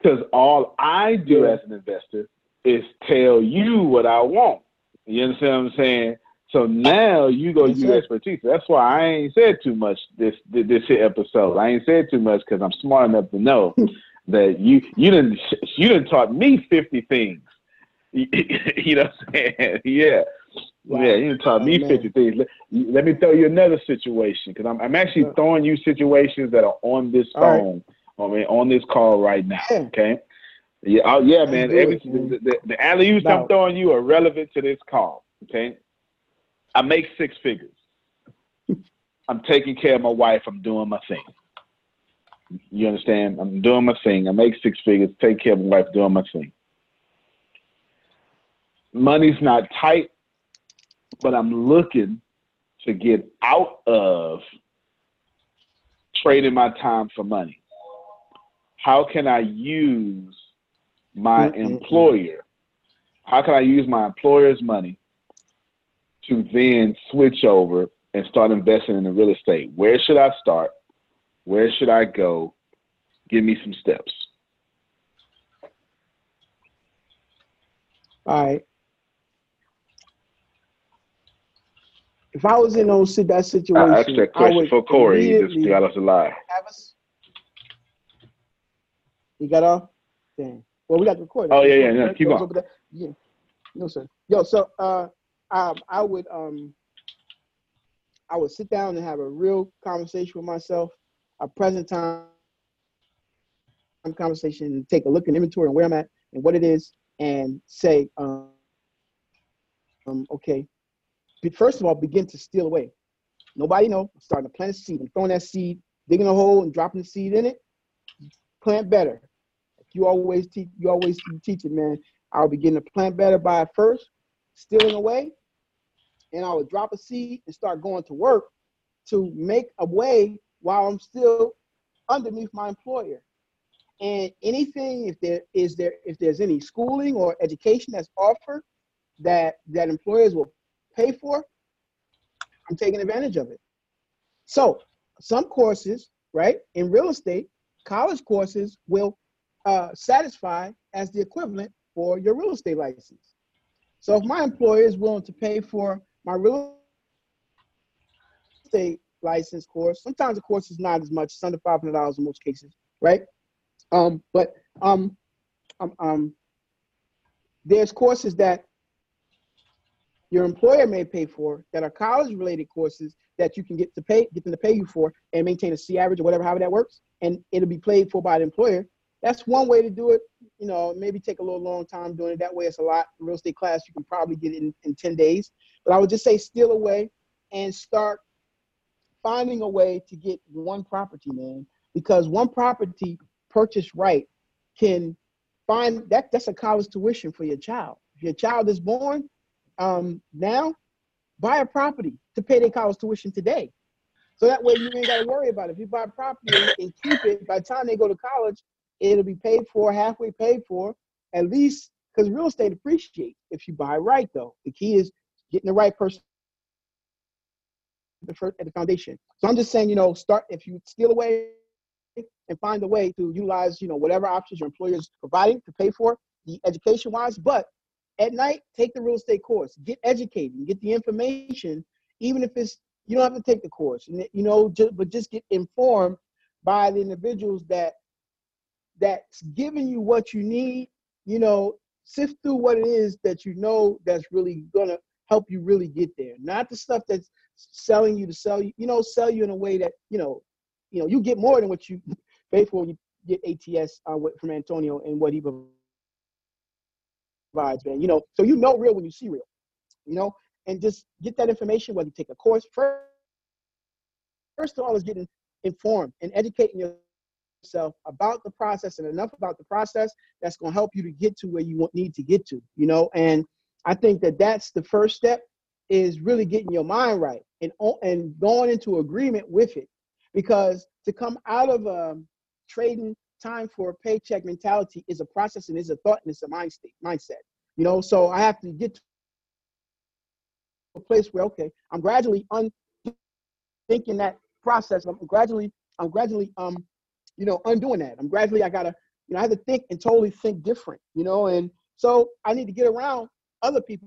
Because all I do as an investor is tell you what I want. You understand what I'm saying? So now you go use expertise. That's why I ain't said too much this episode. I ain't said too much because I'm smart enough to know that you done taught me 50 things. You know what I'm saying? Yeah. Wow. Yeah, you taught me 50 things. Let me throw you another situation, because I'm actually throwing you situations that are on this phone, on this call right now, okay? Yeah, man. The alley-oops I'm throwing you are relevant to this call, okay? I make 6 figures. I'm taking care of my wife. I'm doing my thing. You understand? I'm doing my thing. I make 6 figures, take care of my wife, doing my thing. Money's not tight, but I'm looking to get out of trading my time for money. How can I use my employer? How can I use my employer's money to then switch over and start investing in the real estate? Where should I start? Where should I go? Give me some steps. All right. If I was in that situation, extra question for Corey. He just got us alive. You got off? Dang. Well, we got to record. Yeah. Keep on. Yeah. No, sir. Yo, so I would sit down and have a real conversation with myself, a present time conversation, and take a look at inventory and where I'm at and what it is, and say, okay. First of all, begin to steal away. Nobody know. I'm starting to plant a seed. I'm throwing that seed, digging a hole and dropping the seed in it. Plant better. If you always teach it, man. I'll begin to plant better by first stealing away, and I will drop a seed and start going to work to make a way while I'm still underneath my employer. And anything, if there's any schooling or education that's offered that employers will pay for, I'm taking advantage of it. So some courses, right, in real estate, college courses will satisfy as the equivalent for your real estate license. So if my employer is willing to pay for my real estate license course, sometimes the course is not as much, it's under $500 in most cases, right? But there's courses that your employer may pay for that are college-related courses that you can get them to pay you for and maintain a C average or whatever, however that works, and it'll be paid for by the employer. That's one way to do it. You know, maybe take a little long time doing it. That way it's a lot. Real estate class, you can probably get it in 10 days. But I would just say steal away and start finding a way to get one property, man, because one property purchased right can find that. That's a college tuition for your child. If your child is born, now buy a property to pay their college tuition today. So that way you ain't got to worry about it. If you buy property and keep it, by the time they go to college, it'll be paid for, halfway paid for, at least, because real estate appreciates if you buy right, though. The key is getting the right person at the foundation. So I'm just saying, you know, start, if you steal away and find a way to utilize, you know, whatever options your employer is providing to pay for the education-wise. But at night, take the real estate course. Get educated and get the information, even if it's, you don't have to take the course, you know, but just get informed by the individuals that's giving you what you need, you know, sift through what it is that you know that's really going to help you really get there. Not the stuff that's selling you to sell you, you know, sell you in a way that, you know, you get more than what you pay for when you get ATS from Antonio and what he provides, man, you know, so you know real when you see real, you know, and just get that information, whether you take a course first of all is getting informed and educating yourself about the process and enough about the process that's going to help you to get to where you need to get to, you know, and I think that that's the first step is really getting your mind right and going into agreement with it, because to come out of a trading time for a paycheck mentality is a process and is a thought and it's a mindset, you know, so I have to get to a place where, okay, I'm gradually unthinking that process. I'm gradually, you know, undoing that. I gotta, you know, I have to think and totally think different, you know, and so I need to get around other people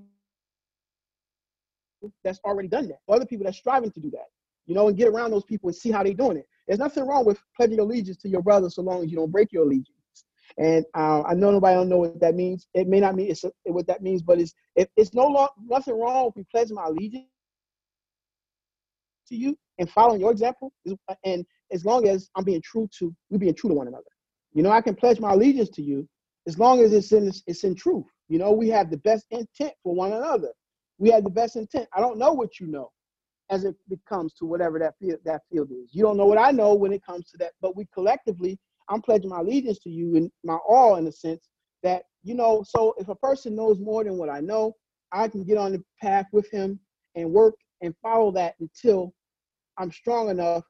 that's already done that, other people that's striving to do that, you know, and get around those people and see how they're doing it. There's nothing wrong with pledging allegiance to your brother so long as you don't break your allegiance. And I know nobody don't know what that means. It may not mean what that means, but it's nothing wrong with me pledging my allegiance to you and following your example. And as long as I'm being true to, we're being true to one another. You know, I can pledge my allegiance to you as long as it's in truth. You know, we have the best intent for one another. We have the best intent. I don't know what you know as it comes to whatever that field is. You don't know what I know when it comes to that, but we collectively, I'm pledging my allegiance to you and my all in the sense that, you know, so if a person knows more than what I know, I can get on the path with him and work and follow that until I'm strong enough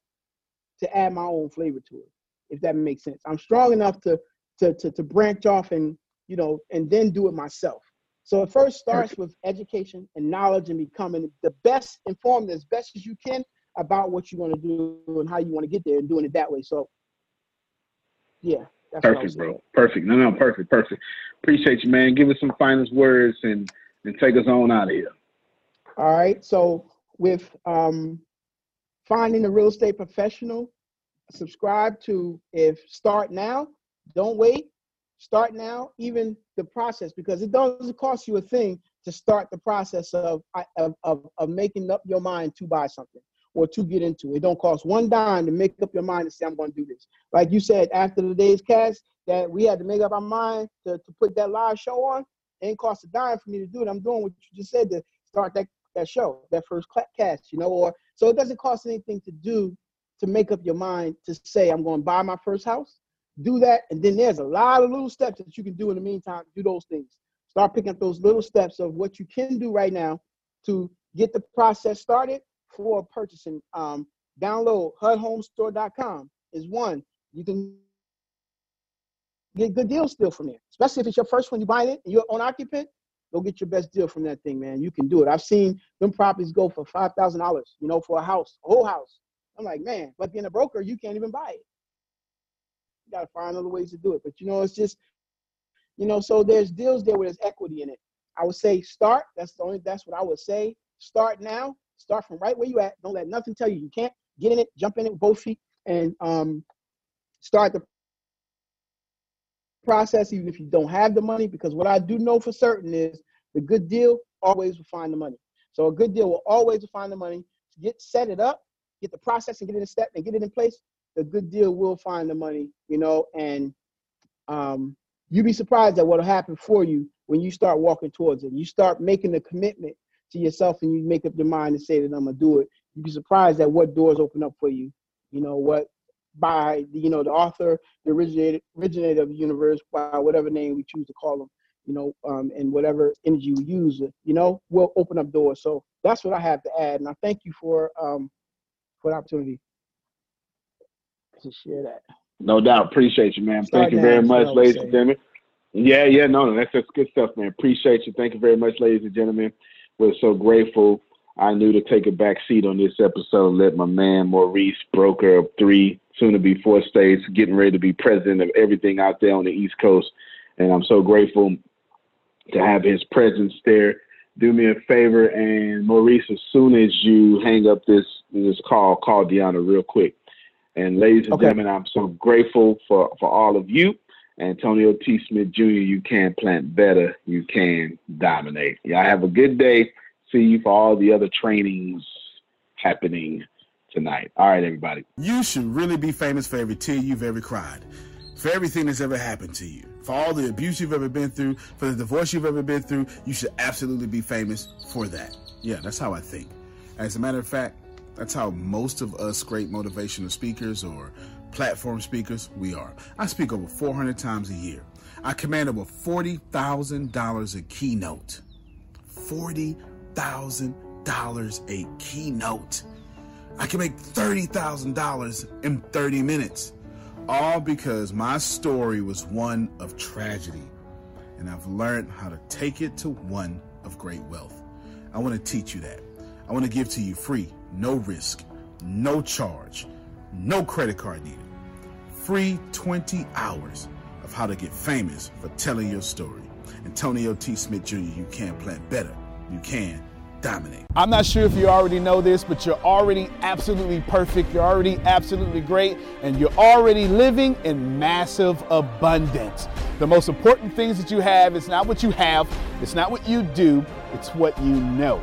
to add my own flavor to it, if that makes sense. I'm strong enough to branch off and, you know, and then do it myself. So it first starts with education and knowledge and becoming the best informed as best as you can about what you want to do and how you want to get there and doing it that way. So yeah. That's perfect, bro. Perfect. No, perfect. Appreciate you, man. Give us some finest words and take us on out of here. All right. So with finding a real estate professional, subscribe to Start Now. Don't wait. Start now, even the process, because it doesn't cost you a thing to start the process of making up your mind to buy something or to get into. It don't cost one dime to make up your mind and say, I'm going to do this. Like you said, after the day's cast, that we had to make up our mind to put that live show on. It ain't cost a dime for me to do it. I'm doing what you just said to start that show, that first cast, you know, or so it doesn't cost anything to do to make up your mind to say, I'm going to buy my first house. Do that, and then there's a lot of little steps that you can do in the meantime. Do those things. Start picking up those little steps of what you can do right now to get the process started for purchasing. Download HUDHomeStore.com is one. You can get good deals still from there, especially if it's your first one you buy it and you're an occupant. Go get your best deal from that thing, man. You can do it. I've seen them properties go for $5,000, you know, for a house, a whole house. I'm like, man, but being a broker, you can't even buy it. You got to find other ways to do it. But, you know, it's just, you know, so there's deals there where there's equity in it. I would say start. That's what I would say. Start now. Start from right where you at. Don't let nothing tell you you can't. Get in it. Jump in it with both feet and start the process, even if you don't have the money, because what I do know for certain is the good deal always will find the money. So a good deal will always find the money. Set it up, get the process and get it in step and get it in place. A good deal will find the money, you know, and you'd be surprised at what will happen for you when you start walking towards it. You start making a commitment to yourself and you make up your mind and say that I'm going to do it. You'd be surprised at what doors open up for you, you know, what by, you know, the author, the originator of the universe, by whatever name we choose to call them, you know, and whatever energy we use, you know, will open up doors. So that's what I have to add. And I thank you for for the opportunity to share that. No doubt. Appreciate you, man. Thank you very much, ladies and gentlemen. Yeah, no, that's good stuff, man. Appreciate you. Thank you very much, ladies and gentlemen. We're so grateful. I knew to take a back seat on this episode and let my man Maurice, broker of 3, soon to be 4 states, getting ready to be president of everything out there on the East Coast. And I'm so grateful to have his presence there. Do me a favor, and Maurice, as soon as you hang up this call, call Deanna real quick. And ladies and gentlemen, I'm so grateful for all of you. Antonio T. Smith Jr., you can plant better, you can dominate. Y'all have a good day. See you for all the other trainings happening tonight. All right, everybody. You should really be famous for every tear you've ever cried, for everything that's ever happened to you, for all the abuse you've ever been through, for the divorce you've ever been through. You should absolutely be famous for that. Yeah, that's how I think. As a matter of fact, that's how most of us great motivational speakers or platform speakers, we are. I speak over 400 times a year. I command over $40,000 a keynote. $40,000 a keynote. I can make $30,000 in 30 minutes, all because my story was one of tragedy, and I've learned how to take it to one of great wealth. I want to teach you that. I want to give to you free, no risk, no charge, no credit card needed. Free 20 hours of how to get famous for telling your story. Antonio T. Smith Jr., you can plant better. You can dominate. I'm not sure if you already know this, but you're already absolutely perfect. You're already absolutely great, and you're already living in massive abundance. The most important things that you have is not what you have. It's not what you do. It's what you know.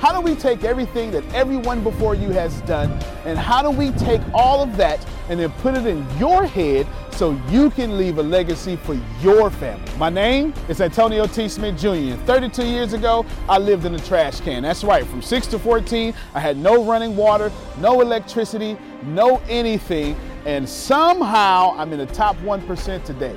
How do we take everything that everyone before you has done, and how do we take all of that and then put it in your head so you can leave a legacy for your family? My name is Antonio T. Smith Jr. 32 years ago, I lived in a trash can. That's right, from 6 to 14, I had no running water, no electricity, no anything, and somehow I'm in the top 1% today.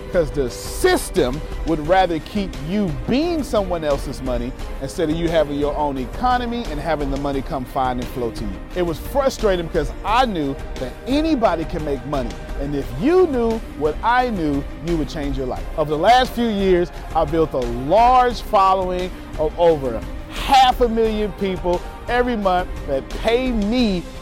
because the system would rather keep you being someone else's money instead of you having your own economy and having the money come find and flow to you. It was frustrating because I knew that anybody can make money. And if you knew what I knew, you would change your life. Over the last few years, I built a large following of over 500,000 people every month that pay me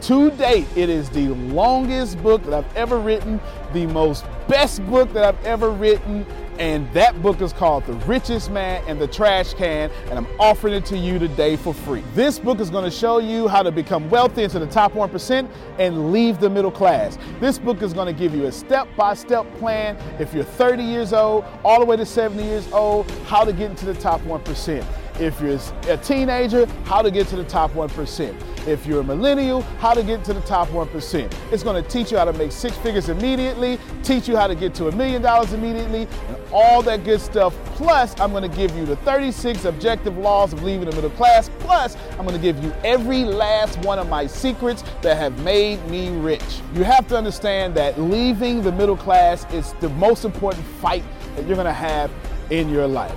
To date, it is the longest book that I've ever written, the most best book that I've ever written, and that book is called The Richest Man in the Trash Can, and I'm offering it to you today for free. This book is going to show you how to become wealthy into the top 1% and leave the middle class. This book is going to give you a step-by-step plan if you're 30 years old, all the way to 70 years old, how to get into the top 1%. If you're a teenager, how to get to the top 1%. If you're a millennial, how to get to the top 1%. It's going to teach you how to make 6 figures immediately, teach you how to get to $1 million immediately, and all that good stuff. Plus, I'm going to give you the 36 objective laws of leaving the middle class. Plus, I'm going to give you every last one of my secrets that have made me rich. You have to understand that leaving the middle class is the most important fight that you're going to have in your life.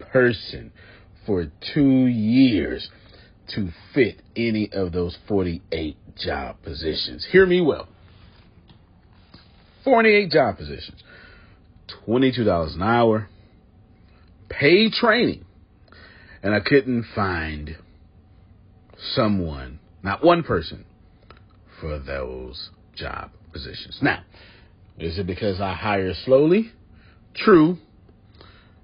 person for 2 years to fit any of those 48 job positions. Hear me well. 48 job positions, $22 an hour, paid training, and I couldn't find someone, not one person, for those job positions. Now, is it because I hire slowly? True.